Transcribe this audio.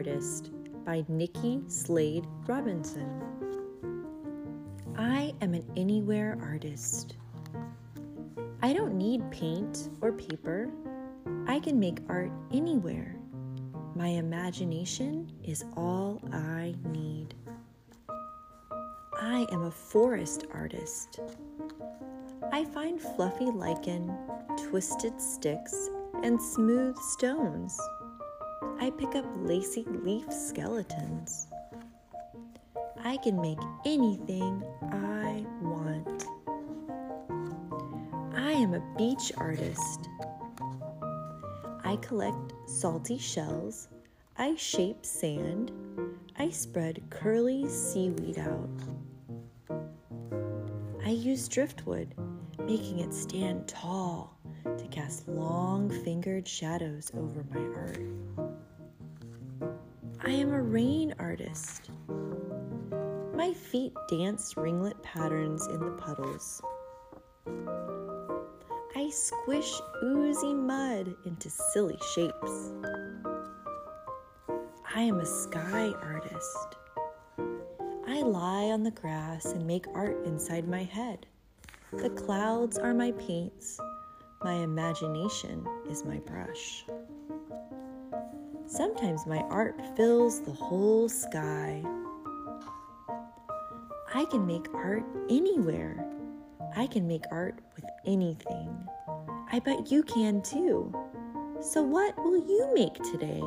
Artist by Nikki Slade Robinson. I am an anywhere artist. I don't need paint or paper. I can make art anywhere. My imagination is all I need. I am a forest artist. I find fluffy lichen, twisted sticks, and smooth stones. I pick up lacy leaf skeletons. I can make anything I want. I am a beach artist. I collect salty shells. I shape sand. I spread curly seaweed out. I use driftwood, making it stand tall to cast long-fingered shadows over my art. I am a rain artist. My feet dance ringlet patterns in the puddles. I squish oozy mud into silly shapes. I am a sky artist. I lie on the grass and make art inside my head. The clouds are my paints. My imagination is my brush. Sometimes my art fills the whole sky. I can make art anywhere. I can make art with anything. I bet you can too. So what will you make today?